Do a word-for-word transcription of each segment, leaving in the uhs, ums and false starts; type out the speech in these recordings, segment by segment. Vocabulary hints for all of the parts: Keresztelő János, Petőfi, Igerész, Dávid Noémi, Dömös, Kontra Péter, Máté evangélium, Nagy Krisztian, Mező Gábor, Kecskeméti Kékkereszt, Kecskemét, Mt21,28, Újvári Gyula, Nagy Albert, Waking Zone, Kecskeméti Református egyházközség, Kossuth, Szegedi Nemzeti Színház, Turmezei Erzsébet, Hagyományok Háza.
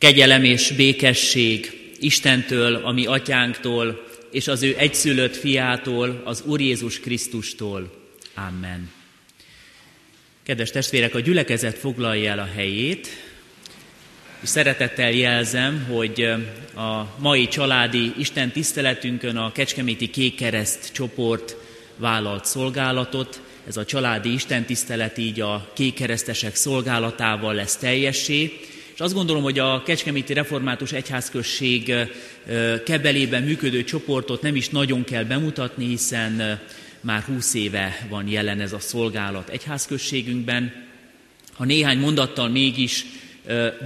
Kegyelem és békesség Istentől, a mi atyánktól, és az ő egyszülött fiától, az Úr Jézus Krisztustól. Amen. Kedves testvérek, a gyülekezet foglalja el a helyét, és szeretettel jelzem, hogy a mai családi Isten tiszteletünkön a Kecskeméti Kékkereszt csoport vállalt szolgálatot. Ez a családi Isten tisztelet így a kékkeresztesek szolgálatával lesz teljessé. És azt gondolom, hogy a Kecskeméti Református Egyházközség Kebelében működő csoportot nem is nagyon kell bemutatni, hiszen már húsz éve van jelen ez a szolgálat egyházközségünkben. Ha néhány mondattal mégis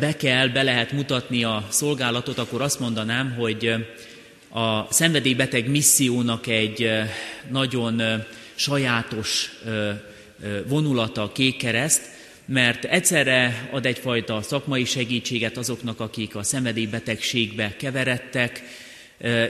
be kell, be lehet mutatni a szolgálatot, akkor azt mondanám, hogy a szenvedélybeteg missziónak egy nagyon sajátos vonulata a Kékkereszt, mert egyszerre ad egyfajta szakmai segítséget azoknak, akik a szenvedélybetegségbe keveredtek,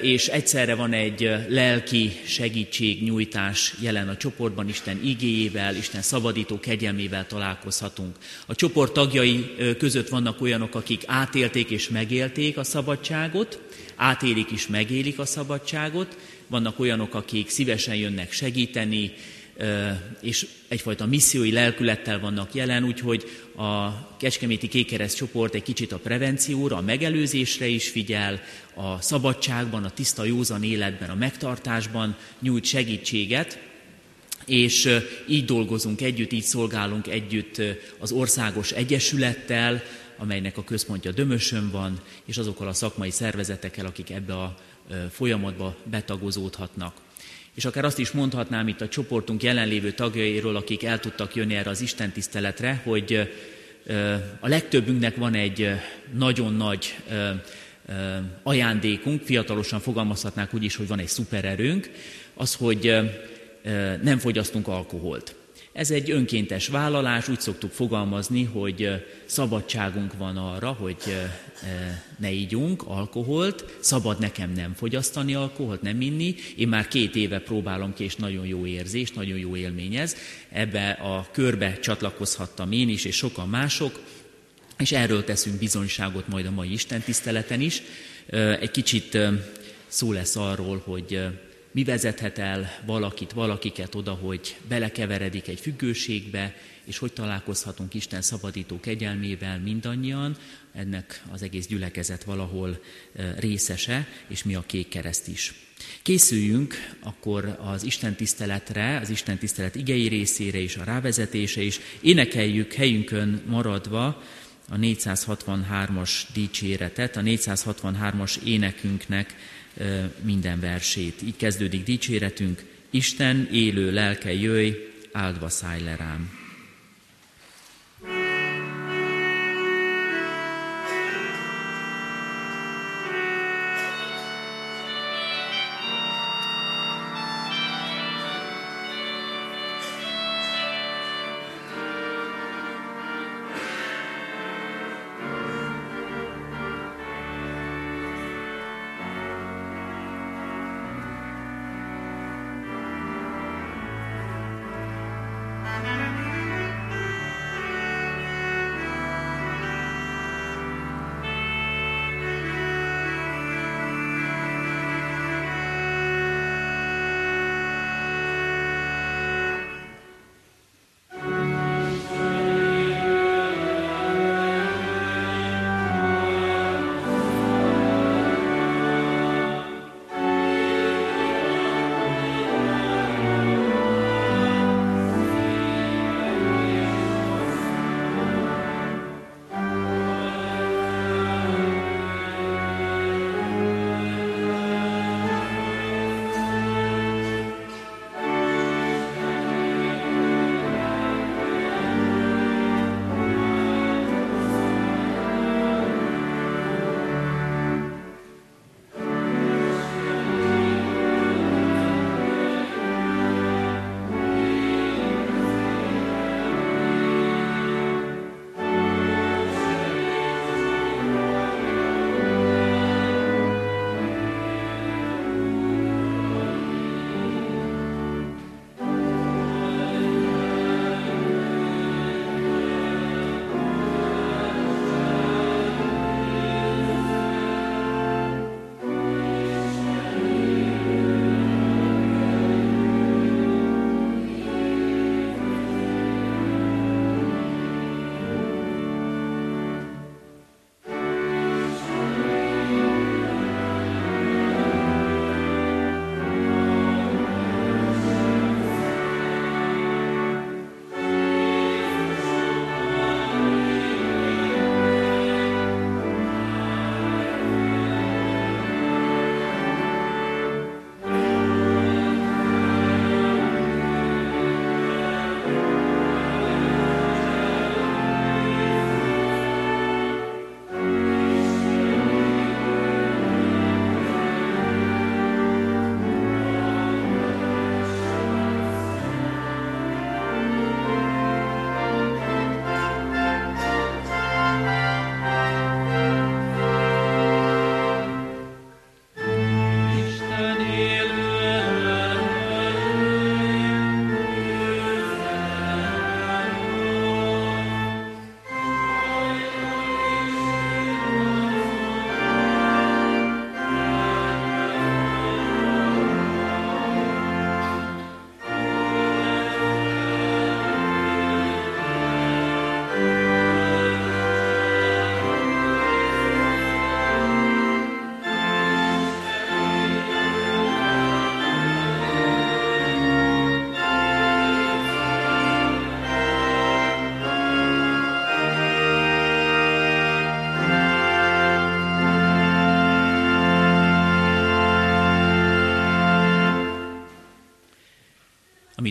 és egyszerre van egy lelki segítségnyújtás jelen a csoportban, Isten igéjével, Isten szabadító kegyelmével találkozhatunk. A csoport tagjai között vannak olyanok, akik átélték és megélték a szabadságot, átélik és megélik a szabadságot, vannak olyanok, akik szívesen jönnek segíteni, és egyfajta missziói lelkülettel vannak jelen, úgyhogy a Kecskeméti Kékkereszt csoport egy kicsit a prevencióra, a megelőzésre is figyel, a szabadságban, a tiszta józan életben, a megtartásban nyújt segítséget, és így dolgozunk együtt, így szolgálunk együtt az Országos Egyesülettel, amelynek a központja Dömösön van, és azokkal a szakmai szervezetekkel, akik ebbe a folyamatba betagozódhatnak. És akár azt is mondhatnám itt a csoportunk jelenlévő tagjairól, akik el tudtak jönni erre az istentiszteletre, hogy a legtöbbünknek van egy nagyon nagy ajándékunk, fiatalosan fogalmazhatnánk úgy is, hogy van egy szupererőnk, az, hogy nem fogyasztunk alkoholt. Ez egy önkéntes vállalás, úgy szoktuk fogalmazni, hogy szabadságunk van arra, hogy ne ígyunk alkoholt, szabad nekem nem fogyasztani alkoholt, nem inni. Én már két éve próbálom ki, és nagyon jó érzés, nagyon jó élmény ez. Ebbe a körbe csatlakozhattam én is, és sokan mások, és erről teszünk bizonyságot majd a mai istentiszteleten is. Egy kicsit szó lesz arról, hogy mi vezethet el valakit, valakiket oda, hogy belekeveredik egy függőségbe, és hogy találkozhatunk Isten szabadító kegyelmével mindannyian, ennek az egész gyülekezet valahol részese, és mi a Kékkereszt is. Készüljünk akkor az Isten tiszteletre, az Isten tisztelet igei részére és a rávezetése is. Énekeljük helyünkön maradva a négyszázhatvanhármas dicséretet, a négyszázhatvanhármas énekünknek minden versét. Így kezdődik dicséretünk: Isten élő lelke, jöjj, áldva szállj le rám. Amen.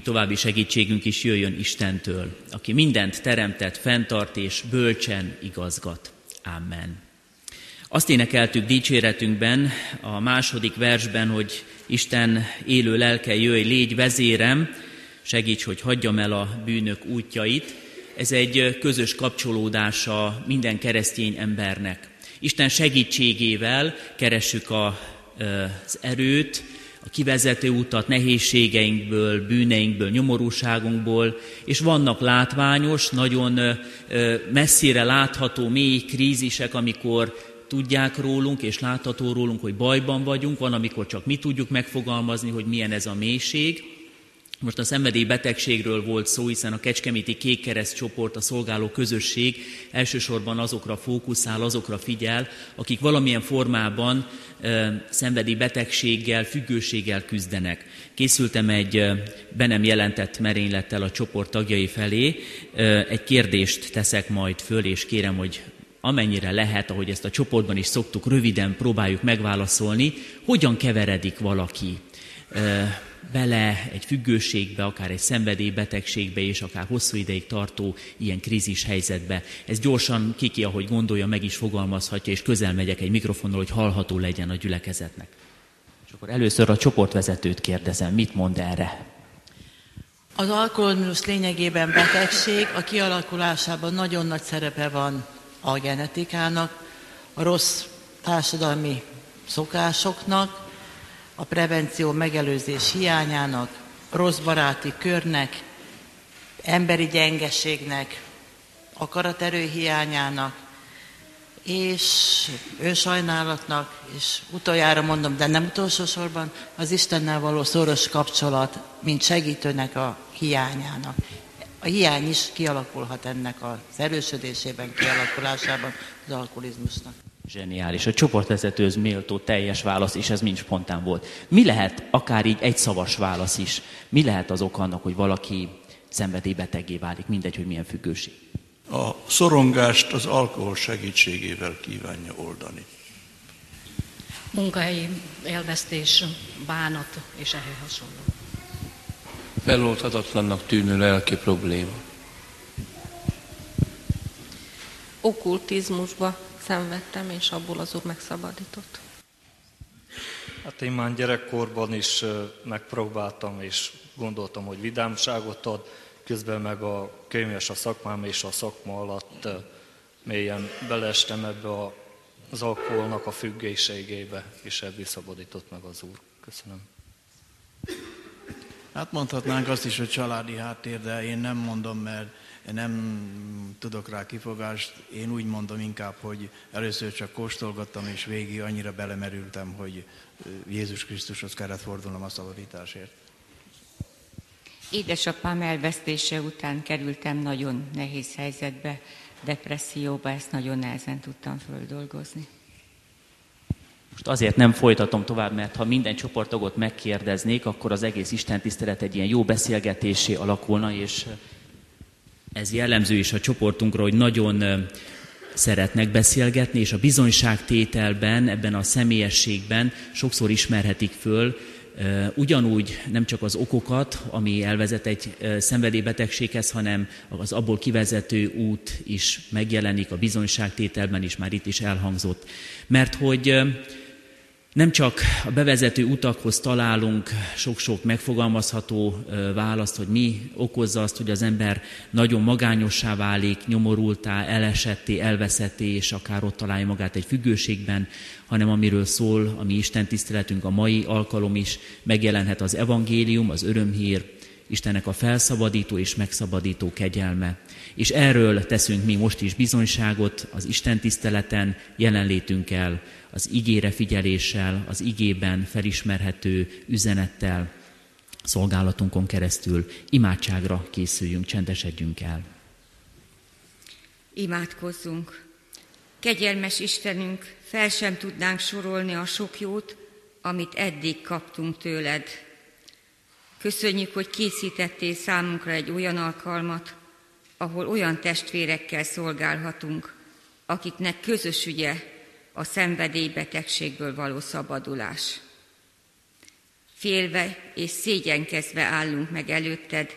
további segítségünk is jöjjön Istentől, aki mindent teremtett, fenntart és bölcsen igazgat. Amen. Azt énekeltük dicséretünkben a második versben, hogy Isten élő lelke, jöjj, légy vezérem, segíts, hogy hagyjam el a bűnök útjait. Ez egy közös kapcsolódása minden keresztény embernek. Isten segítségével keressük az erőt, a kivezető utat nehézségeinkből, bűneinkből, nyomorúságunkból, és vannak látványos, nagyon messzire látható mély krízisek, amikor tudják rólunk és látható rólunk, hogy bajban vagyunk, van, amikor csak mi tudjuk megfogalmazni, hogy milyen ez a mélység. Most a szenvedélybetegségről volt szó, hiszen a Kecskeméti Kékkereszt csoport, a szolgáló közösség elsősorban azokra fókuszál, azokra figyel, akik valamilyen formában e, szenvedélybetegséggel, függőséggel küzdenek. Készültem egy e, be nem jelentett merénylettel a csoport tagjai felé, e, egy kérdést teszek majd föl, és kérem, hogy amennyire lehet, ahogy ezt a csoportban is szoktuk, röviden próbáljuk megválaszolni, hogyan keveredik valaki E, bele egy függőségbe, akár egy szenvedélybetegségbe, és akár hosszú ideig tartó ilyen krízis helyzetbe. Ez gyorsan kiki, ahogy gondolja, meg is fogalmazhatja, és közel megyek egy mikrofonnal, hogy hallható legyen a gyülekezetnek. És akkor először a csoportvezetőt kérdezem, mit mond erre? Az alkoholizmus lényegében betegség, a kialakulásában nagyon nagy szerepe van a genetikának, a rossz társadalmi szokásoknak, a prevenció megelőzés hiányának, rossz baráti körnek, emberi gyengeségnek, akaraterő hiányának, és önsajnálatnak, és utoljára mondom, de nem utolsó sorban, az Istennel való szoros kapcsolat, mint segítőnek a hiányának. A hiány is kialakulhat ennek az erősödésében, kialakulásában az alkoholizmusnak. Zseniális. A csoportvezetőhöz méltó teljes válasz, és ez mind spontán volt. Mi lehet, akár így egyszavas válasz is, mi lehet az ok annak, hogy valaki szenvedélybeteggé válik, mindegy, hogy milyen függőség? A szorongást az alkohol segítségével kívánja oldani. Munkahelyi elvesztés, bánat és ehhez hasonló. Feloldhatatlannak tűnő lelki probléma. Okkultizmusba szenvedtem, és abból az Úr megszabadított. Hát én már gyerekkorban is megpróbáltam, és gondoltam, hogy vidámságot ad, közben meg a könyves a szakmám, és a szakma alatt mélyen beleestem ebbe az alkoholnak a függőségébe, és ebből szabadított meg az Úr. Köszönöm. Hát mondhatnánk azt is, hogy családi háttér, de én nem mondom, mert én nem tudok rá kifogást, én úgy mondom inkább, hogy először csak kóstolgattam, és végig annyira belemerültem, hogy Jézus Krisztushoz kellett fordulnom a szabadításért. Édesapám elvesztése után kerültem nagyon nehéz helyzetbe, depresszióba, ezt nagyon nehezen tudtam földolgozni. Most azért nem folytatom tovább, mert ha minden csoporttagot megkérdeznék, akkor az egész istentisztelet egy ilyen jó beszélgetésé alakulna, és ez jellemző is a csoportunkra, hogy nagyon szeretnek beszélgetni, és a bizonyságtételben, ebben a személyességben sokszor ismerhetik föl ugyanúgy nem csak az okokat, ami elvezet egy szenvedélybetegséghez, hanem az abból kivezető út is megjelenik a bizonyságtételben is, már itt is elhangzott. Mert hogy nem csak a bevezető utakhoz találunk sok-sok megfogalmazható választ, hogy mi okozza azt, hogy az ember nagyon magányossá válik, nyomorultá, elesetté, elveszetté, és akár ott találja magát egy függőségben, hanem amiről szól a mi istentiszteletünk, a mai alkalom is, megjelenhet az evangélium, az örömhír, Istennek a felszabadító és megszabadító kegyelme. És erről teszünk mi most is bizonyságot az istentiszteleten jelenlétünkkel, az igére figyeléssel, az igében felismerhető üzenettel, szolgálatunkon keresztül. Imádságra készüljünk, csendesedjünk el. Imádkozzunk. Kegyelmes Istenünk, fel sem tudnánk sorolni a sok jót, amit eddig kaptunk tőled. Köszönjük, hogy készítettél számunkra egy olyan alkalmat, ahol olyan testvérekkel szolgálhatunk, akiknek közös ügye a szenvedélybetegségből való szabadulás. Félve és szégyenkezve állunk meg előtted,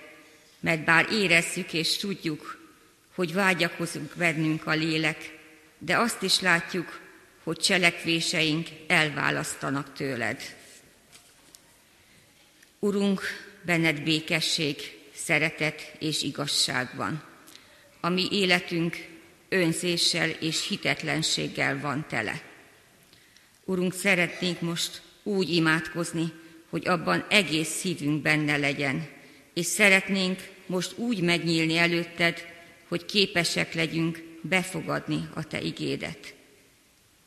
mert bár érezzük és tudjuk, hogy vágyakozunk bennünk a lélek, de azt is látjuk, hogy cselekvéseink elválasztanak tőled. Urunk, benned békesség, szeretet és igazság van. A mi életünk önzéssel és hitetlenséggel van tele. Urunk, szeretnénk most úgy imádkozni, hogy abban egész szívünk benne legyen, és szeretnénk most úgy megnyílni előtted, hogy képesek legyünk befogadni a te igédet.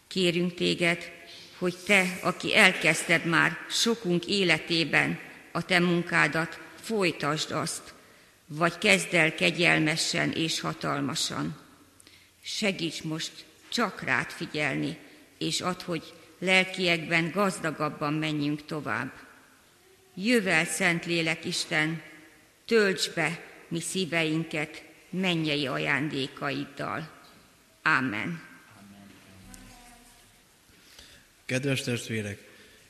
Kérünk téged, hogy te, aki elkezdted már sokunk életében a te munkádat, folytasd azt, vagy kezd el kegyelmesen és hatalmasan. Segíts most csak rád figyelni, és add, hogy lelkiekben gazdagabban menjünk tovább. Jövel, Szentlélek Isten, töltsd be mi szíveinket mennyei ajándékaiddal. Ámen. Kedves testvérek,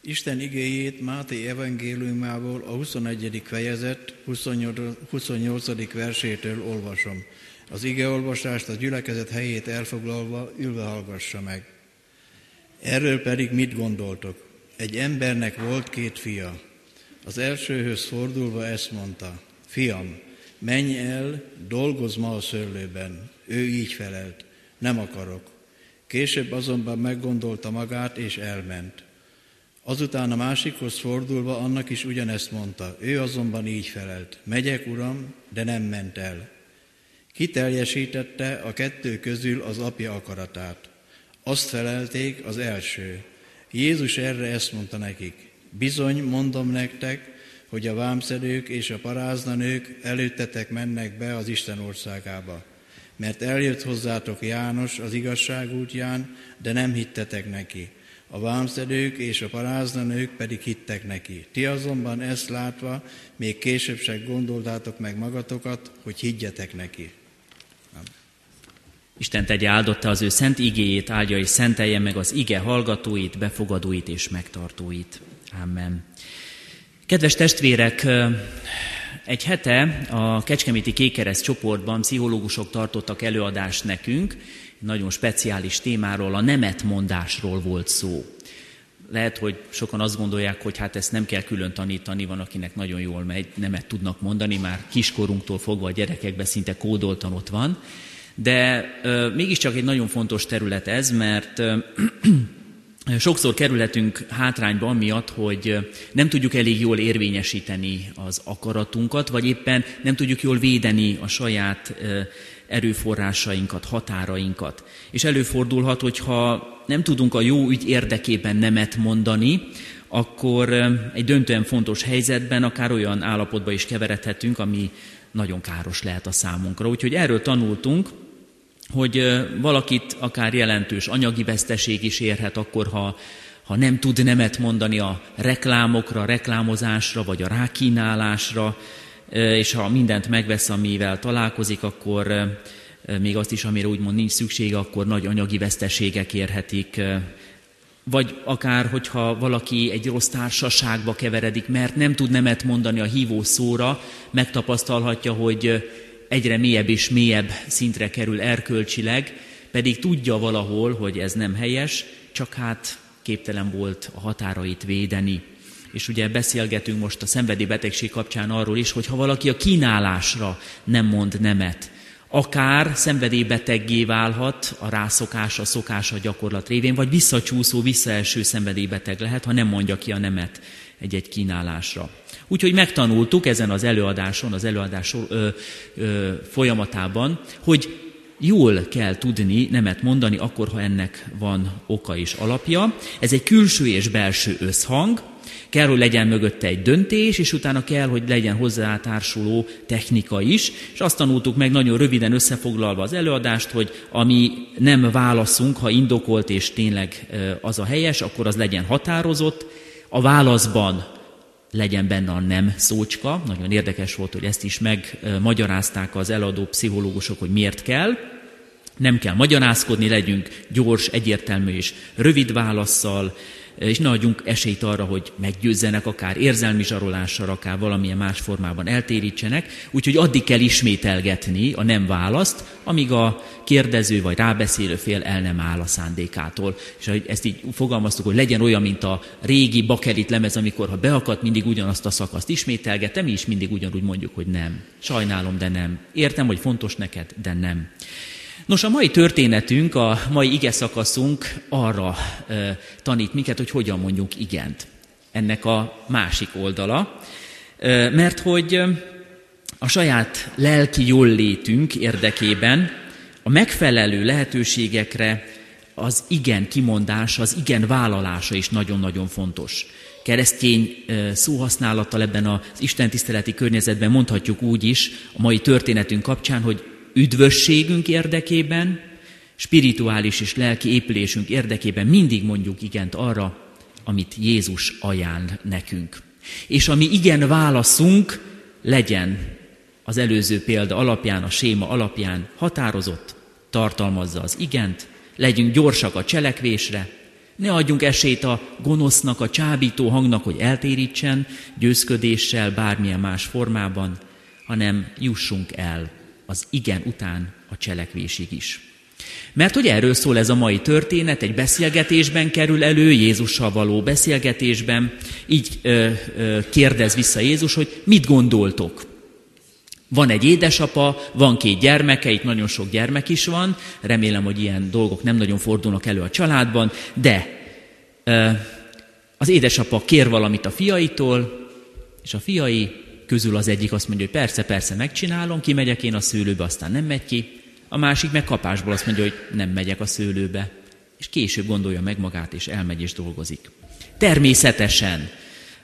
Isten igéjét Máté evangéliumából a huszonegyedik fejezet huszonnyolcadik versétől olvasom. Az igeolvasást a gyülekezet helyét elfoglalva ülve hallgassa meg. Erről pedig mit gondoltok? Egy embernek volt két fia. Az elsőhöz fordulva ezt mondta: Fiam, menj el, dolgozz ma a szőlőben. Ő így felelt: Nem akarok. Később azonban meggondolta magát, és elment. Azután a másikhoz fordulva annak is ugyanezt mondta, ő azonban így felelt: Megyek, uram, de nem ment el. Kiteljesítette a kettő közül az apja akaratát. Azt felelték, az első. Jézus erre ezt mondta nekik: Bizony, mondom nektek, hogy a vámszedők és a paráznanők előttetek mennek be az Isten országába. Mert eljött hozzátok János az igazság útján, de nem hittetek neki. A vámszedők és a paráznanők pedig hittek neki. Ti azonban ezt látva még később sem gondoltátok meg magatokat, hogy higgyetek neki. Amen. Isten tegye áldotta az ő szent igéjét, áldja és szentelje meg az ige hallgatóit, befogadóit és megtartóit. Amen. Kedves testvérek! Egy hete a Kecskeméti Kékkereszt csoportban pszichológusok tartottak előadást nekünk, nagyon speciális témáról, a nemetmondásról volt szó. Lehet, hogy sokan azt gondolják, hogy hát ezt nem kell külön tanítani, van akinek nagyon jól megy, nemet tudnak mondani, már kiskorunktól fogva a gyerekekben szinte kódoltan ott van, de euh, mégiscsak egy nagyon fontos terület ez, mert euh, sokszor kerülhetünk hátrányba amiatt, hogy nem tudjuk elég jól érvényesíteni az akaratunkat, vagy éppen nem tudjuk jól védeni a saját erőforrásainkat, határainkat. És előfordulhat, hogyha nem tudunk a jó ügy érdekében nemet mondani, akkor egy döntően fontos helyzetben akár olyan állapotba is keveredhetünk, ami nagyon káros lehet a számunkra. Úgyhogy erről tanultunk, hogy valakit akár jelentős anyagi veszteség is érhet akkor, ha, ha nem tud nemet mondani a reklámokra, a reklámozásra, vagy a rákínálásra, és ha mindent megvesz, amivel találkozik, akkor még azt is, amire úgymond nincs szüksége, akkor nagy anyagi veszteségek érhetik. Vagy akár, hogyha valaki egy rossz társaságba keveredik, mert nem tud nemet mondani a hívó szóra, megtapasztalhatja, hogy egyre mélyebb és mélyebb szintre kerül erkölcsileg, pedig tudja valahol, hogy ez nem helyes, csak hát képtelen volt a határait védeni. És ugye beszélgetünk most a szenvedélybetegség kapcsán arról is, hogy ha valaki a kínálásra nem mond nemet, akár szenvedélybeteggé válhat a rászokás, a szokás, a gyakorlat révén, vagy visszacsúszó, visszaeső szenvedélybeteg lehet, ha nem mondja ki a nemet egy-egy kínálásra. Úgyhogy megtanultuk ezen az előadáson, az előadás ö, ö, folyamatában, hogy jól kell tudni nemet mondani, akkor, ha ennek van oka és alapja. Ez egy külső és belső összhang, kell, hogy legyen mögötte egy döntés, és utána kell, hogy legyen hozzá társuló technika is. És azt tanultuk meg nagyon röviden összefoglalva az előadást, hogy ami nem válaszunk, ha indokolt és tényleg az a helyes, akkor az legyen határozott. A válaszban legyen benne a nem szócska. Nagyon érdekes volt, hogy ezt is megmagyarázták az eladó pszichológusok, hogy miért kell. Nem kell magyarázkodni, legyünk gyors, egyértelmű és rövid válasszal, és ne adjunk esélyt arra, hogy meggyőzzenek, akár érzelmi zsarolással, akár valamilyen más formában eltérítsenek. Úgyhogy addig kell ismételgetni a nem választ, amíg a kérdező vagy rábeszélő fél el nem áll a szándékától. És ezt így fogalmaztuk, hogy legyen olyan, mint a régi bakelit lemez, amikor ha beakadt, mindig ugyanazt a szakaszt ismételgetem, mi is mindig ugyanúgy mondjuk, hogy nem. Sajnálom, de nem. Értem, hogy fontos neked, de nem. Nos, a mai történetünk, a mai ige szakaszunk arra e, tanít minket, hogy hogyan mondjuk igent. Ennek a másik oldala, e, mert hogy a saját lelki jóllétünk érdekében a megfelelő lehetőségekre az igen kimondása, az igen vállalása is nagyon-nagyon fontos. Keresztény szóhasználattal ebben az istentiszteleti környezetben mondhatjuk úgy is a mai történetünk kapcsán, hogy üdvösségünk érdekében, spirituális és lelki épülésünk érdekében mindig mondjuk igent arra, amit Jézus ajánl nekünk. És ami igen válaszunk legyen az előző példa alapján, a séma alapján határozott, tartalmazza az igent, legyünk gyorsak a cselekvésre, ne adjunk esélyt a gonosznak, a csábító hangnak, hogy eltérítsen győzködéssel, bármilyen más formában, hanem jussunk el az igen után a cselekvésig is. Mert hogy erről szól ez a mai történet, egy beszélgetésben kerül elő, Jézussal való beszélgetésben, így ö, ö, kérdez vissza Jézus, hogy mit gondoltok? Van egy édesapa, van két gyermeke, itt nagyon sok gyermek is van, remélem, hogy ilyen dolgok nem nagyon fordulnak elő a családban, de ö, az édesapa kér valamit a fiaitól, és a fiai közül az egyik azt mondja, hogy persze, persze, megcsinálom, kimegyek én a szőlőbe, aztán nem megy ki. A másik meg kapásból azt mondja, hogy nem megyek a szőlőbe. És később gondolja meg magát, és elmegy, és dolgozik. Természetesen.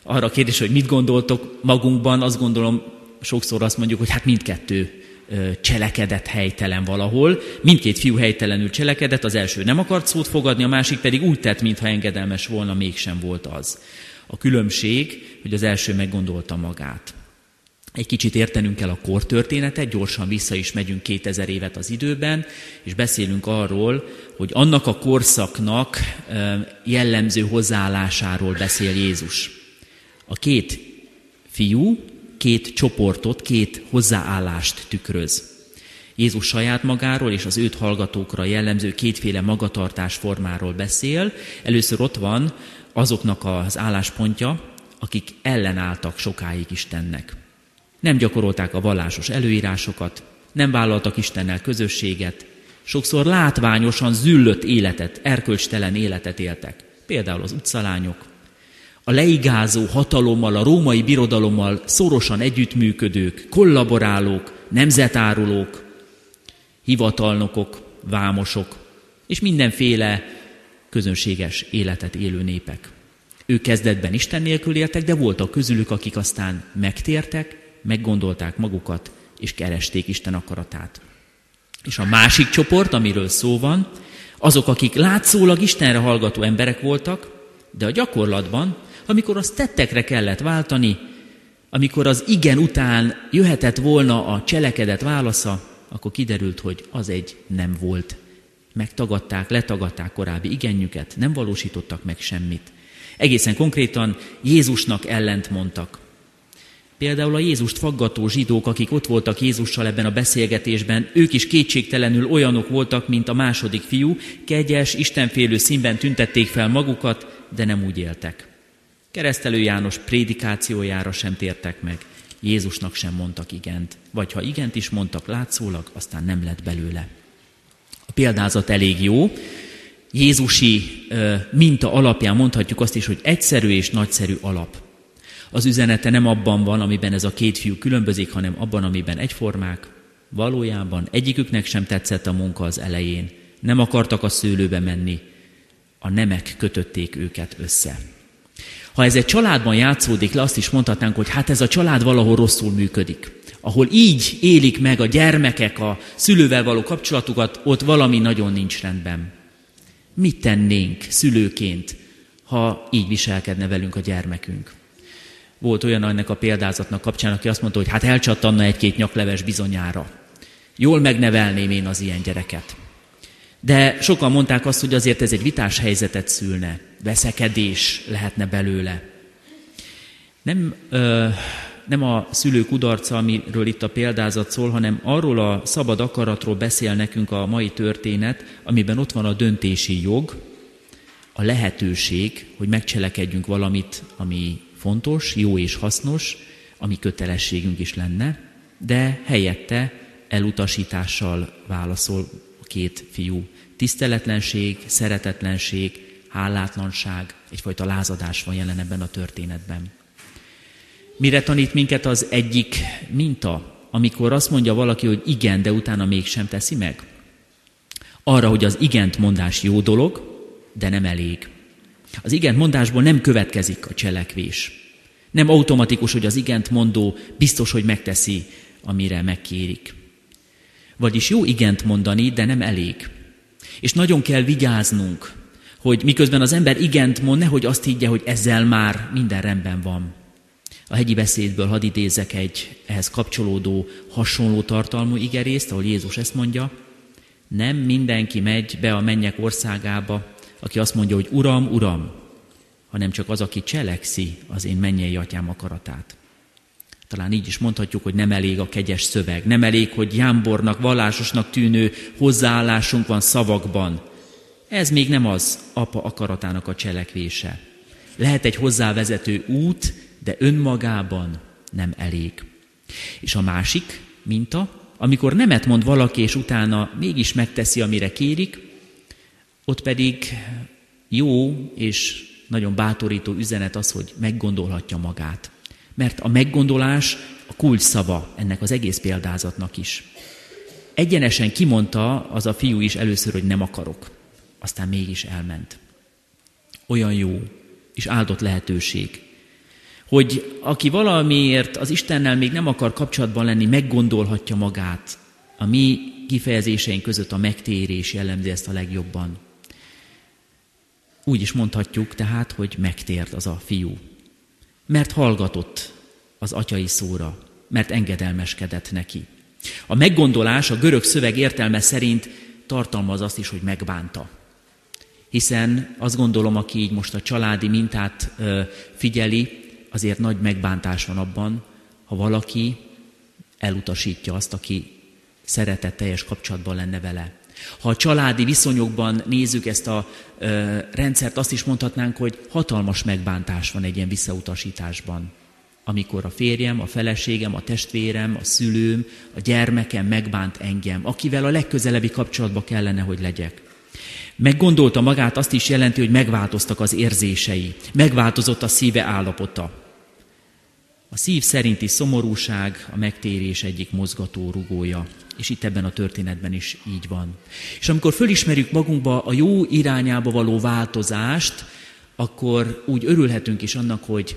Arra a kérdés, hogy mit gondoltok magunkban, azt gondolom, sokszor azt mondjuk, hogy hát mindkettő cselekedett helytelen valahol. Mindkét fiú helytelenül cselekedett, az első nem akart szót fogadni, a másik pedig úgy tett, mintha engedelmes volna, mégsem volt az. A különbség, hogy az első meggondolta magát. Egy kicsit értenünk kell a kortörténetet, gyorsan vissza is megyünk kétezer évet az időben, és beszélünk arról, hogy annak a korszaknak jellemző hozzáállásáról beszél Jézus. A két fiú két csoportot, két hozzáállást tükröz. Jézus saját magáról és az őt hallgatókra jellemző kétféle magatartásformáról beszél. Először ott van azoknak az álláspontja, akik ellenálltak sokáig Istennek. Nem gyakorolták a vallásos előírásokat, nem vállaltak Istennel közösséget, sokszor látványosan züllött életet, erkölcstelen életet éltek. Például az utcalányok, a leigázó hatalommal, a római birodalommal szorosan együttműködők, kollaborálók, nemzetárulók, hivatalnokok, vámosok, és mindenféle közönséges életet élő népek. Ők kezdetben Isten nélkül éltek, de voltak közülük, akik aztán megtértek, meggondolták magukat, és keresték Isten akaratát. És a másik csoport, amiről szó van, azok, akik látszólag Istenre hallgató emberek voltak, de a gyakorlatban, amikor azt tettekre kellett váltani, amikor az igen után jöhetett volna a cselekedet válasza, akkor kiderült, hogy az egy nem volt. Megtagadták, letagadták korábbi igenjüket, nem valósítottak meg semmit. Egészen konkrétan Jézusnak ellent mondtak. Például a Jézust faggató zsidók, akik ott voltak Jézussal ebben a beszélgetésben, ők is kétségtelenül olyanok voltak, mint a második fiú, kegyes, istenfélő színben tüntették fel magukat, de nem úgy éltek. Keresztelő János prédikációjára sem tértek meg, Jézusnak sem mondtak igent, vagy ha igent is mondtak látszólag, aztán nem lett belőle. A példázat elég jó, jézusi minta alapján mondhatjuk azt is, hogy egyszerű és nagyszerű alap. Az üzenete nem abban van, amiben ez a két fiú különbözik, hanem abban, amiben egyformák. Valójában egyiküknek sem tetszett a munka az elején. Nem akartak a szőlőbe menni. A nemek kötötték őket össze. Ha ez egy családban játszódik le, azt is mondhatnánk, hogy hát ez a család valahol rosszul működik. Ahol így élik meg a gyermekek a szülővel való kapcsolatukat, ott valami nagyon nincs rendben. Mit tennénk szülőként, ha így viselkedne velünk a gyermekünk? Volt olyan ennek a példázatnak kapcsán, aki azt mondta, hogy hát elcsattanna egy-két nyakleves bizonyára. Jól megnevelném én az ilyen gyereket. De sokan mondták azt, hogy azért ez egy vitás helyzetet szülne, veszekedés lehetne belőle. Nem, ö, nem a szülő kudarca, amiről itt a példázat szól, hanem arról a szabad akaratról beszél nekünk a mai történet, amiben ott van a döntési jog, a lehetőség, hogy megcselekedjünk valamit, ami fontos, jó és hasznos, ami kötelességünk is lenne, de helyette elutasítással válaszol a két fiú. Tiszteletlenség, szeretetlenség, hálátlanság, egyfajta lázadás van jelen ebben a történetben. Mire tanít minket az egyik minta, amikor azt mondja valaki, hogy igen, de utána mégsem teszi meg? Arra, hogy az igent mondás jó dolog, de nem elég. Az igent mondásból nem következik a cselekvés. Nem automatikus, hogy az igent mondó biztos, hogy megteszi, amire megkérik. Vagyis jó igent mondani, de nem elég. És nagyon kell vigyáznunk, hogy miközben az ember igent mond, nehogy azt higgye, hogy ezzel már minden rendben van. A hegyi beszédből hadd idézzek egy ehhez kapcsolódó, hasonló tartalmú igerészt, ahol Jézus ezt mondja: nem mindenki megy be a mennyek országába, aki azt mondja, hogy Uram, Uram, hanem csak az, aki cselekszi az én mennyei atyám akaratát. Talán így is mondhatjuk, hogy nem elég a kegyes szöveg, nem elég, hogy jámbornak, vallásosnak tűnő hozzáállásunk van szavakban. Ez még nem az apa akaratának a cselekvése. Lehet egy hozzávezető út, de önmagában nem elég. És a másik minta, amikor nemet mond valaki, és utána mégis megteszi, amire kérik, ott pedig jó és nagyon bátorító üzenet az, hogy meggondolhatja magát. Mert a meggondolás a kulcsszava ennek az egész példázatnak is. Egyenesen kimondta az a fiú is először, hogy nem akarok. Aztán mégis elment. Olyan jó és áldott lehetőség, hogy aki valamiért az Istennel még nem akar kapcsolatban lenni, meggondolhatja magát. A mi kifejezéseink között a megtérés jellemzi ezt a legjobban. Úgy is mondhatjuk tehát, hogy megtért az a fiú. Mert hallgatott az atyai szóra, mert engedelmeskedett neki. A meggondolás a görög szöveg értelme szerint tartalmaz azt is, hogy megbánta. Hiszen azt gondolom, aki így most a családi mintát figyeli, azért nagy megbántás van abban, ha valaki elutasítja azt, aki szeretetteljes kapcsolatban lenne vele. Ha a családi viszonyokban nézzük ezt a ö, rendszert, azt is mondhatnánk, hogy hatalmas megbántás van egy ilyen visszautasításban. Amikor a férjem, a feleségem, a testvérem, a szülőm, a gyermekem megbánt engem, akivel a legközelebbi kapcsolatban kellene, hogy legyek. Meggondolta magát, azt is jelenti, hogy megváltoztak az érzései, megváltozott a szíve állapota. A szív szerinti szomorúság a megtérés egyik mozgató rugója, és itt ebben a történetben is így van. És amikor fölismerjük magunkba a jó irányába való változást, akkor úgy örülhetünk is annak, hogy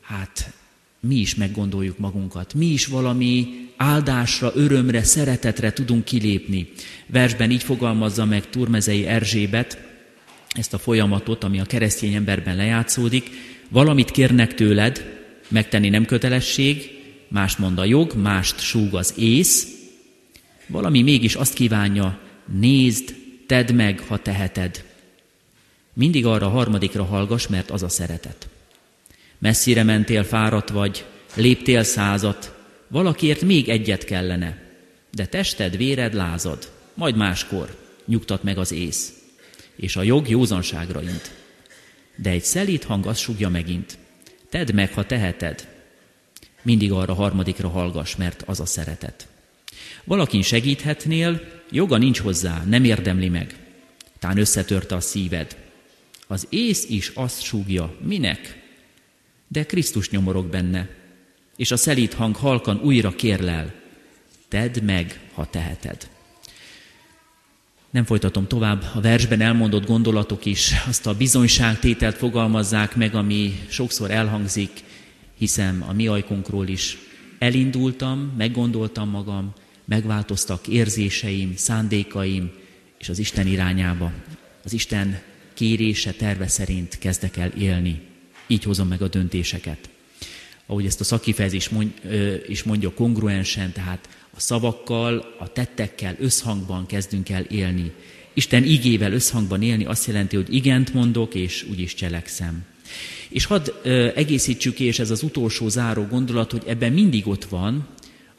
hát mi is meggondoljuk magunkat, mi is valami áldásra, örömre, szeretetre tudunk kilépni. Versben így fogalmazza meg Turmezei Erzsébet ezt a folyamatot, ami a keresztény emberben lejátszódik: valamit kérnek tőled, megtenni nem kötelesség, mást mond a jog, mást súg az ész. Valami mégis azt kívánja, nézd, tedd meg, ha teheted. Mindig arra a harmadikra hallgass, mert az a szeretet. Messzire mentél, fáradt vagy, léptél százat, valakiért még egyet kellene, de tested, véred, lázad, majd máskor nyugtat meg az ész, és a jog józanságra int. De egy szelíd hang azt súgja megint: tedd meg, ha teheted. Mindig arra harmadikra hallgass, mert az a szeretet. Valakin segíthetnél, joga nincs hozzá, nem érdemli meg. Tán összetörte a szíved. Az ész is azt súgja, minek? De Krisztus nyomorog benne, és a szelíd hang halkan újra kérlel: tedd meg, ha teheted. Nem folytatom tovább, a versben elmondott gondolatok is azt a bizonyságtételt fogalmazzák meg, ami sokszor elhangzik, hiszem a mi ajkunkról is. Elindultam, meggondoltam magam, megváltoztak érzéseim, szándékaim, és az Isten irányába, az Isten kérése, terve szerint kezdek el élni. Így hozom meg a döntéseket. Ahogy ezt a szakkifejezés is mondja, kongruensen, tehát a szavakkal, a tettekkel összhangban kezdünk el élni. Isten igével összhangban élni azt jelenti, hogy igent mondok, és úgy is cselekszem. És hadd egészítsük ki, és ez az utolsó záró gondolat, hogy ebben mindig ott van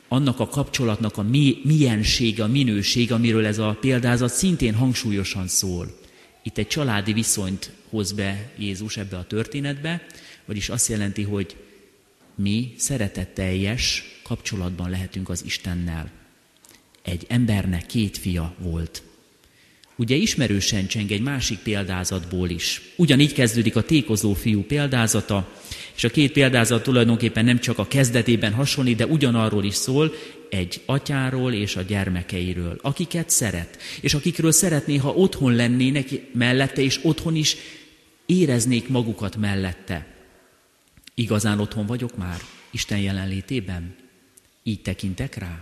annak a kapcsolatnak a mi, miensége, a minőség, amiről ez a példázat szintén hangsúlyosan szól. Itt egy családi viszonyt hoz be Jézus ebbe a történetbe, vagyis azt jelenti, hogy mi szeretetteljes kapcsolatban lehetünk az Istennel. Egy embernek két fia volt. Ugye ismerősen cseng egy másik példázatból is. Ugyanígy kezdődik a tékozó fiú példázata, és a két példázat tulajdonképpen nem csak a kezdetében hasonlít, de ugyanarról is szól, egy atyáról és a gyermekeiről, akiket szeret, és akikről szeretné, ha otthon lennének mellette, és otthon is éreznék magukat mellette. Igazán otthon vagyok már Isten jelenlétében? Így tekintek rá,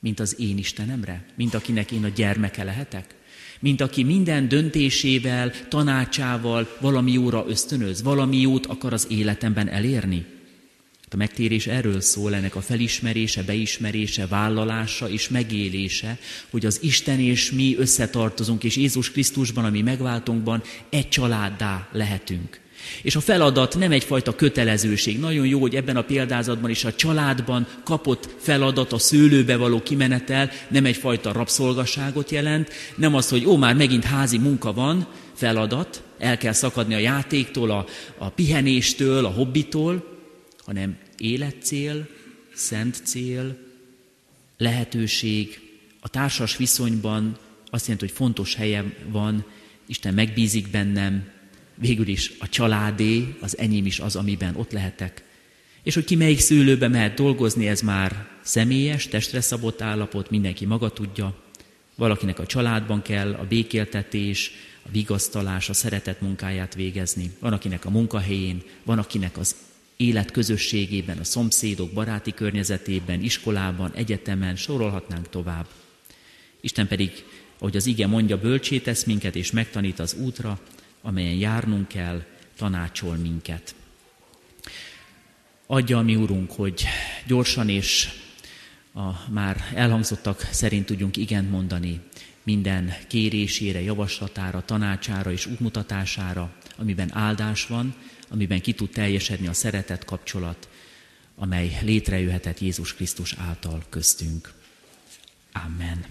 mint az én Istenemre, mint akinek én a gyermeke lehetek? Mint aki minden döntésével, tanácsával valami jóra ösztönöz, valami jót akar az életemben elérni. A megtérés erről szól, ennek a felismerése, beismerése, vállalása és megélése, hogy az Isten és mi összetartozunk, és Jézus Krisztusban, a mi megváltunkban egy családdá lehetünk. És a feladat nem egyfajta kötelezőség. Nagyon jó, hogy ebben a példázatban is a családban kapott feladat, a szőlőbe való kimenetel nem egyfajta rabszolgaságot jelent, nem az, hogy ó, már megint házi munka van, feladat, el kell szakadni a játéktól, a, a pihenéstől, a hobbitól, hanem életcél, szent cél, lehetőség, a társas viszonyban azt jelenti, hogy fontos helyem van, Isten megbízik bennem, végül is a családé, az enyém is az, amiben ott lehetek. És hogy ki melyik szülőbe mehet dolgozni, ez már személyes, testre szabott állapot, mindenki maga tudja. Valakinek a családban kell a békéltetés, a vigasztalás, a szeretet munkáját végezni. Van akinek a munkahelyén, van akinek az élet közösségében, a szomszédok baráti környezetében, iskolában, egyetemen, sorolhatnánk tovább. Isten pedig, ahogy az ige mondja, bölcsé tesz minket és megtanít az útra, amelyen járnunk kell, tanácsol minket. Adja a mi Urunk, hogy gyorsan és a már elhangzottak szerint tudjunk igent mondani minden kérésére, javaslatára, tanácsára és útmutatására, amiben áldás van, amiben ki tud teljesedni a szeretet kapcsolat, amely létrejöhetett Jézus Krisztus által köztünk. Amen.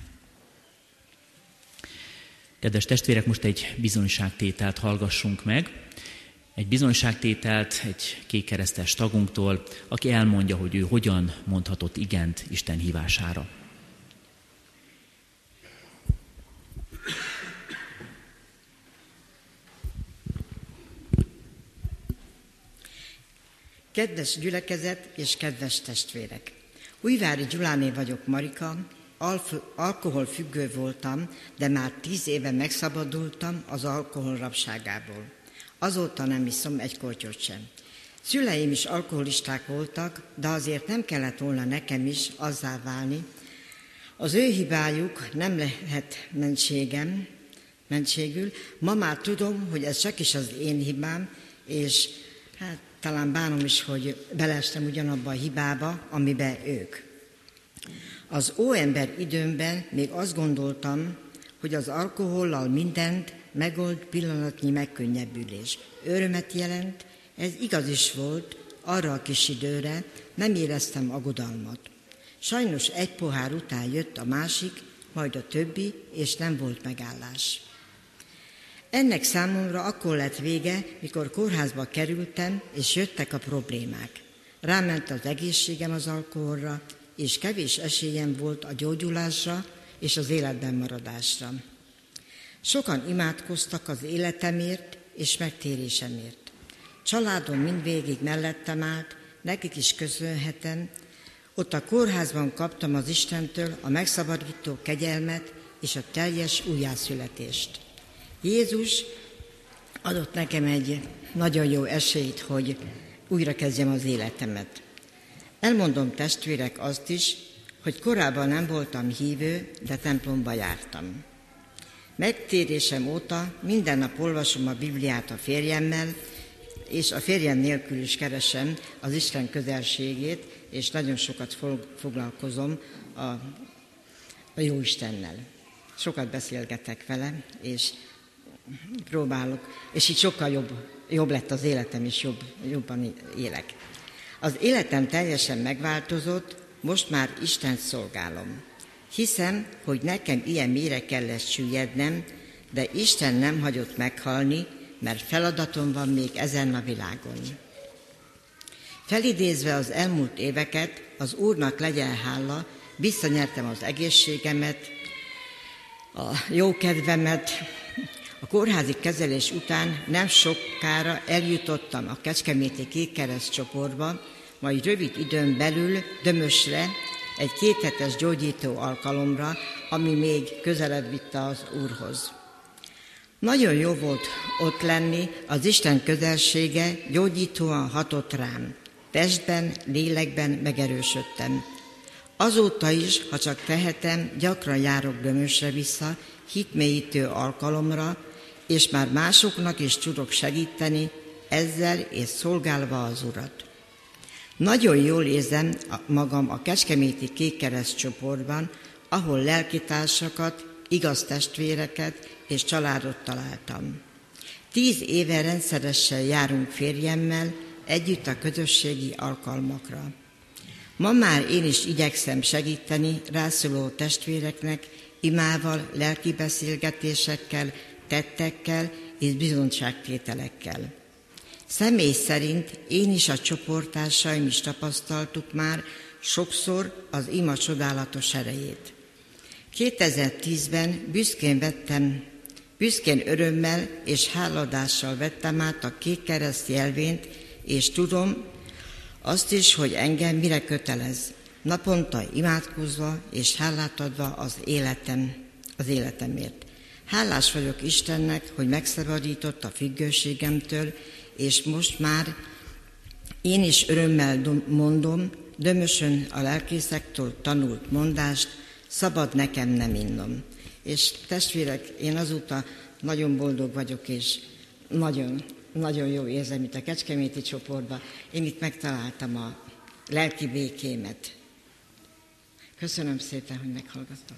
Kedves testvérek, most egy bizonyságtételt hallgassunk meg. Egy bizonyságtételt egy kékkeresztes tagunktól, aki elmondja, hogy ő hogyan mondhatott igent Isten hívására. Kedves gyülekezet és kedves testvérek! Újvári Gyuláné vagyok, Marika. Alkoholfüggő voltam, de már tíz éve megszabadultam az alkohol rabságából. Azóta nem iszom egy kortyot sem. Szüleim is alkoholisták voltak, de azért nem kellett volna nekem is azzá válni. Az ő hibájuk nem lehet mentségem, mentségül. Ma már tudom, hogy ez csak is az én hibám, és hát talán bánom is, hogy beleestem ugyanabba a hibába, amiben ők. Az óember időmben még azt gondoltam, hogy az alkohollal mindent megold pillanatnyi megkönnyebbülés. Örömet jelent, ez igaz is volt, arra a kis időre nem éreztem aggodalmat. Sajnos egy pohár után jött a másik, majd a többi, és nem volt megállás. Ennek számomra akkor lett vége, mikor kórházba kerültem, és jöttek a problémák. Ráment az egészségem az alkoholra, és kevés esélyem volt a gyógyulásra és az életben maradásra. Sokan imádkoztak az életemért és megtérésemért. Családom mindvégig mellettem állt, nekik is köszönhetem. Ott a kórházban kaptam az Istentől a megszabadító kegyelmet és a teljes újjászületést. Jézus adott nekem egy nagyon jó esélyt, hogy újra kezdjem az életemet. Elmondom, testvérek, azt is, hogy korábban nem voltam hívő, de templomba jártam. Megtérésem óta minden nap olvasom a Bibliát a férjemmel, és a férjem nélkül is keresem az Isten közelségét, és nagyon sokat foglalkozom a, a Jóistennel. sokat beszélgetek vele, és próbálok, és így sokkal jobb, jobb lett az életem, és jobb, jobban élek. Az életem teljesen megváltozott, most már Istent szolgálom. Hiszem, hogy nekem ilyen mélyre kellett süllyednem, de Isten nem hagyott meghalni, mert feladatom van még ezen a világon. Felidézve az elmúlt éveket, az Úrnak legyen hála, visszanyertem az egészségemet, a jókedvemet. A kórházi kezelés után nem sokára eljutottam a Kecskeméti Kékkereszt csoportba, majd rövid időn belül Dömösre, egy kéthetes gyógyító alkalomra, ami még közelebb vitte az Úrhoz. Nagyon jó volt ott lenni, az Isten közelsége gyógyítóan hatott rám. Testben, lélekben megerősödtem. Azóta is, ha csak tehetem, gyakran járok Dömösre vissza, hitmélyítő alkalomra, és már másoknak is tudok segíteni, ezzel és szolgálva az Urat. Nagyon jól érzem magam a Kecskeméti Kékkereszt csoportban, ahol lelkitársakat, igaz testvéreket és családot találtam. Tíz éve rendszeresen járunk férjemmel együtt a közösségi alkalmakra. Ma már én is igyekszem segíteni rászoruló testvéreknek, imával, lelki beszélgetésekkel, tettekkel és bizonyságtételekkel. Személy szerint én is a csoporttársaim is tapasztaltuk már sokszor az ima csodálatos erejét. kétezer-tízben büszkén vettem, büszkén örömmel és háladással vettem át a Kékkereszt jelvényt, és tudom azt is, hogy engem mire kötelez, naponta imádkozva és hálát adva az, életem, az életemért. Hálás vagyok Istennek, hogy megszabadított a függőségemtől, és most már én is örömmel mondom, Dömösön a lelkészektől tanult mondást, szabad nekem nem innom. És testvérek, én azóta nagyon boldog vagyok, és nagyon, nagyon jó érzem itt a Kecskeméti csoportban. Én itt megtaláltam a lelki békémet. Köszönöm szépen, hogy meghallgattok.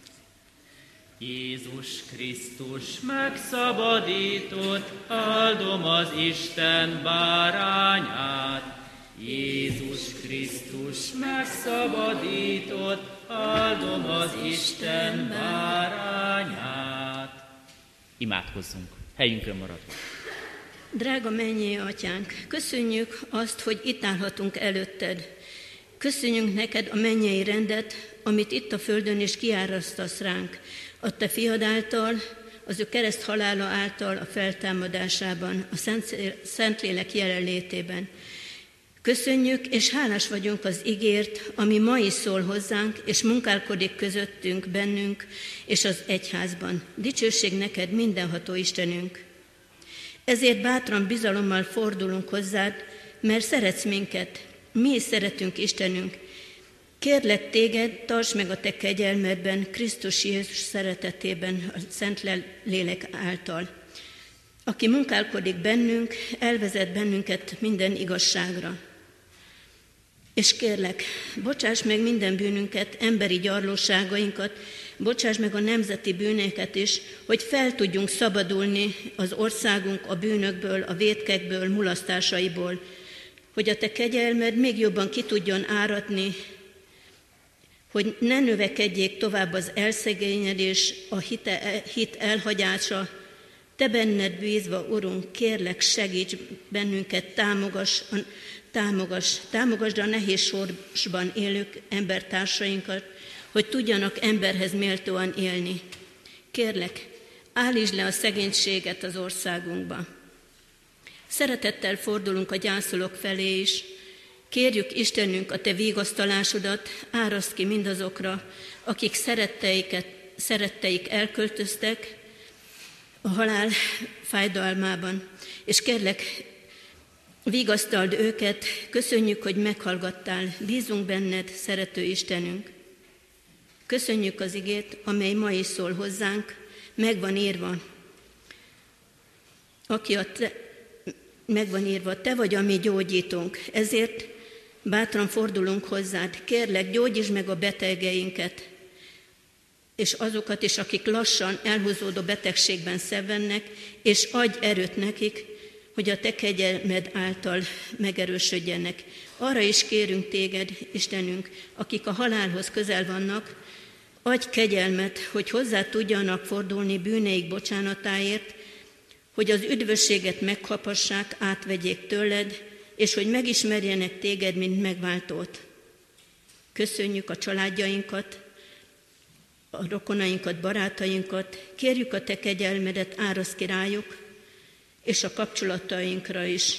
Jézus Krisztus megszabadított, áldom az Isten bárányát. Jézus Krisztus megszabadított, áldom az Isten bárányát. Imádkozzunk, helyünkön maradva. Drága mennyei Atyánk, köszönjük azt, hogy itt állhatunk előtted. Köszönjük neked a mennyei rendet, amit itt a földön is kiárasztasz ránk, a te fiad által, az ő kereszt halála által a feltámadásában, a Szentlélek jelenlétében. Köszönjük és hálás vagyunk az igért, ami ma is szól hozzánk, és munkálkodik közöttünk, bennünk és az egyházban. Dicsőség neked, mindenható Istenünk! Ezért bátran bizalommal fordulunk hozzád, mert szeretsz minket, mi is szeretünk Istenünk. Kérlek téged, tartsd meg a te kegyelmedben, Krisztus Jézus szeretetében, a Szentlélek által, aki munkálkodik bennünk, elvezet bennünket minden igazságra. És kérlek, bocsáss meg minden bűnünket, emberi gyarlóságainkat, bocsáss meg a nemzeti bűneket is, hogy fel tudjunk szabadulni az országunk a bűnökből, a vétkekből, mulasztásaiból, hogy a te kegyelmed még jobban ki tudjon áratni, hogy ne növekedjék tovább az elszegényedés, a hite, hit elhagyása. Te benned bízva, Urunk, kérlek, segíts bennünket, támogass, támogass, támogasd a nehéz sorsban élők embertársainkat, hogy tudjanak emberhez méltóan élni. Kérlek, állítsd le a szegénységet az országunkba. Szeretettel fordulunk a gyászolók felé is. Kérjük, Istenünk, a te vigasztalásodat áraszt ki mindazokra, akik szeretteiket, szeretteik elköltöztek a halál fájdalmában. És kérlek, vigasztald őket, köszönjük, hogy meghallgattál, bízunk benned, szerető Istenünk. Köszönjük az igét, amely ma is szól hozzánk, meg van írva. Aki a te, meg van írva, te vagy a mi gyógyítónk, ezért bátran fordulunk hozzád. Kérlek, gyógyítsd meg a betegeinket, és azokat is, akik lassan elhúzódó betegségben szenvednek, és adj erőt nekik, hogy a te kegyelmed által megerősödjenek. Arra is kérünk téged, Istenünk, akik a halálhoz közel vannak, adj kegyelmet, hogy hozzá tudjanak fordulni bűneik bocsánatáért, hogy az üdvösséget megkaphassák, átvegyék tőled, és hogy megismerjenek téged, mint megváltót. Köszönjük a családjainkat, a rokonainkat, barátainkat, kérjük a te kegyelmedet, árasz ki rájuk, és a kapcsolatainkra is.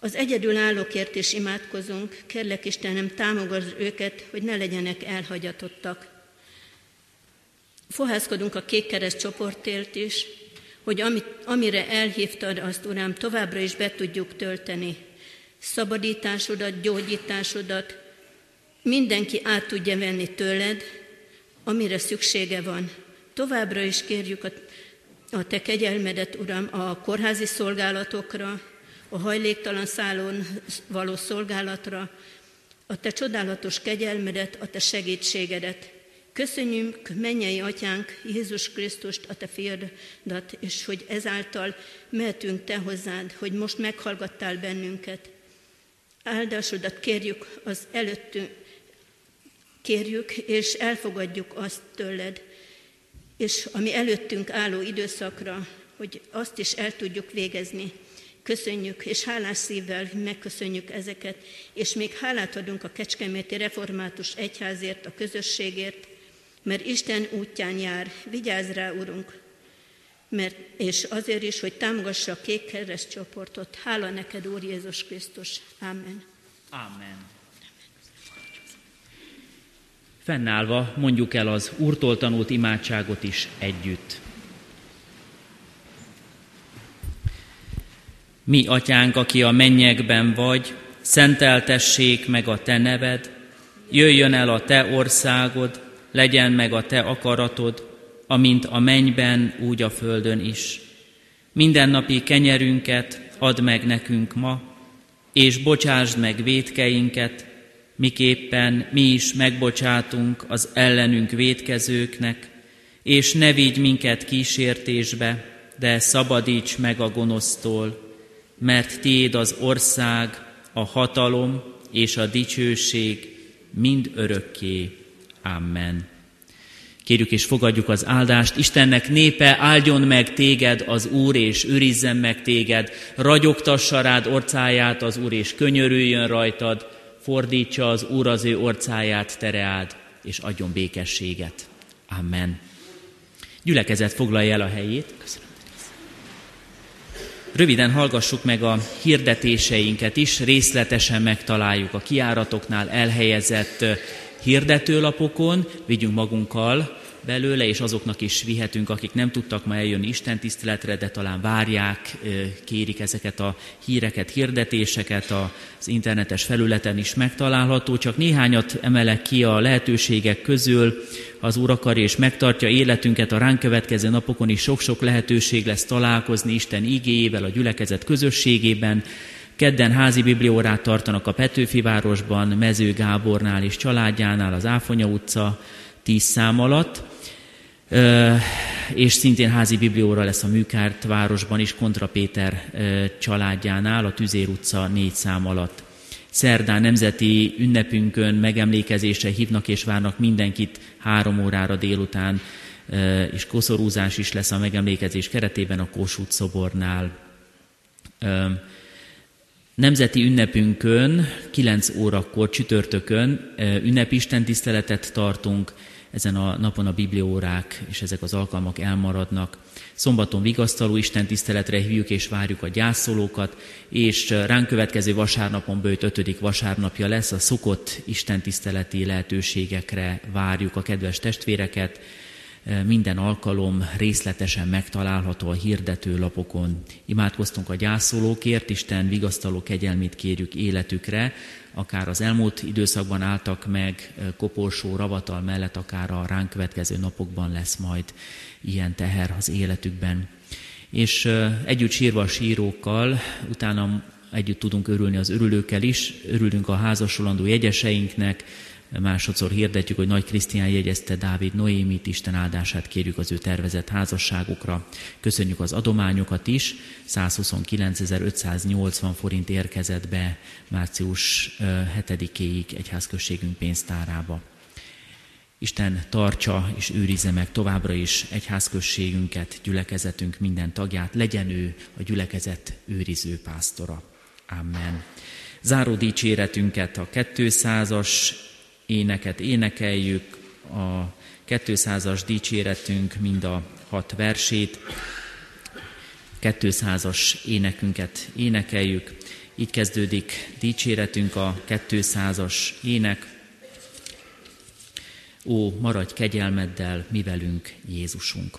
Az egyedülállókért is imádkozunk, kérlek Istenem, támogasd őket, hogy ne legyenek elhagyatottak. Fohászkodunk a Kékkereszt csoportért is, hogy amit, amire elhívtad, azt, Uram, továbbra is be tudjuk tölteni. Szabadításodat, gyógyításodat, mindenki át tudja venni tőled, amire szüksége van. Továbbra is kérjük a, a te kegyelmedet, Uram, a kórházi szolgálatokra, a hajléktalan szálon való szolgálatra, a te csodálatos kegyelmedet, a te segítségedet. Köszönjük, mennyei atyánk, Jézus Krisztust, a te fiadat, és hogy ezáltal mehetünk te hozzád, hogy most meghallgattál bennünket. Áldásodat kérjük az előttünk, kérjük, és elfogadjuk azt tőled, és ami előttünk álló időszakra, hogy azt is el tudjuk végezni. Köszönjük, és hálás szívvel megköszönjük ezeket, és még hálát adunk a Kecskeméti Református egyházért, a közösségért, mert Isten útján jár, vigyázz rá, Urunk, mert, és azért is, hogy támogassa a Kékkereszt csoportot. Hála neked, Úr Jézus Krisztus. Amen. Amen. Fennállva mondjuk el az Úrtól tanult imádságot is együtt. Mi, Atyánk, aki a mennyekben vagy, szenteltessék meg a te neved, jöjjön el a te országod, legyen meg a te akaratod, amint a mennyben, úgy a földön is. Mindennapi kenyerünket add meg nekünk ma, és bocsásd meg vétkeinket, miképpen mi is megbocsátunk az ellenünk vétkezőknek, és ne vigy minket kísértésbe, de szabadíts meg a gonosztól, mert tiéd az ország, a hatalom és a dicsőség mind örökké. Amen. Kérjük és fogadjuk az áldást. Istennek népe, áldjon meg téged az Úr, és őrizzen meg téged. Ragyogtassa rád orcáját az Úr, és könyörüljön rajtad. Fordítsa az Úr az ő orcáját tereád, és adjon békességet. Amen. Gyülekezet, foglalja el a helyét. Köszönöm. Röviden hallgassuk meg a hirdetéseinket is, részletesen megtaláljuk a kiáratoknál elhelyezett hirdetőlapokon, vigyünk magunkkal belőle, és azoknak is vihetünk, akik nem tudtak ma eljönni istentiszteletre, de talán várják, kérik ezeket a híreket, hirdetéseket, az internetes felületen is megtalálható. Csak néhányat emelek ki a lehetőségek közül. Ha az Úr akarja és megtartja életünket, a ránk következő napokon is sok-sok lehetőség lesz találkozni Isten igéjével a gyülekezet közösségében. Kedden házi bibliórát tartanak a Petőfi városban, Mező Gábornál és családjánál, az Áfonya utca tíz szám alatt, e, és szintén házi biblióra lesz a Műkárt városban is, Kontra Péter e, családjánál, a Tüzér utca négy szám alatt. Szerdán nemzeti ünnepünkön megemlékezésre hívnak és várnak mindenkit három órára délután, e, és koszorúzás is lesz a megemlékezés keretében a Kossuth szobornál. E, Nemzeti ünnepünkön, kilenc órakor csütörtökön ünnepi istentiszteletet tartunk, ezen a napon a bibliórák és ezek az alkalmak elmaradnak. Szombaton vigasztaló istentiszteletre hívjuk és várjuk a gyászolókat, és ránk következő vasárnapon Böjt ötödik vasárnapja lesz, a szokott istentiszteleti lehetőségekre várjuk a kedves testvéreket. Minden alkalom részletesen megtalálható a hirdetőlapokon. Imádkoztunk a gyászolókért, Isten vigasztaló kegyelmét kérjük életükre, akár az elmúlt időszakban álltak meg koporsó, ravatal mellett, akár a ránk következő napokban lesz majd ilyen teher az életükben. És együtt sírva a sírókkal, utána együtt tudunk örülni az örülőkkel is, örülünk a házasulandó jegyeseinknek, Másodszor hirdetjük, hogy Nagy Krisztian jegyezte Dávid Noémit, Isten áldását kérjük az ő tervezett házasságukra. Köszönjük az adományokat is, száz huszonkilencezer-ötszáznyolcvan forint érkezett be március hetedikéig egyházközségünk pénztárába. Isten tartsa és őrizze meg továbbra is egyházközségünket, gyülekezetünk minden tagját, legyen ő a gyülekezet őriző pásztora. Amen. Záró dicséretünket, a kétszázas éneket énekeljük, a kétszázas dicséretünk mind a hat versét, kétszázas énekünket énekeljük. Így kezdődik dicséretünk, a kétszázas ének. Ó, maradj kegyelmeddel mi velünk, Jézusunk!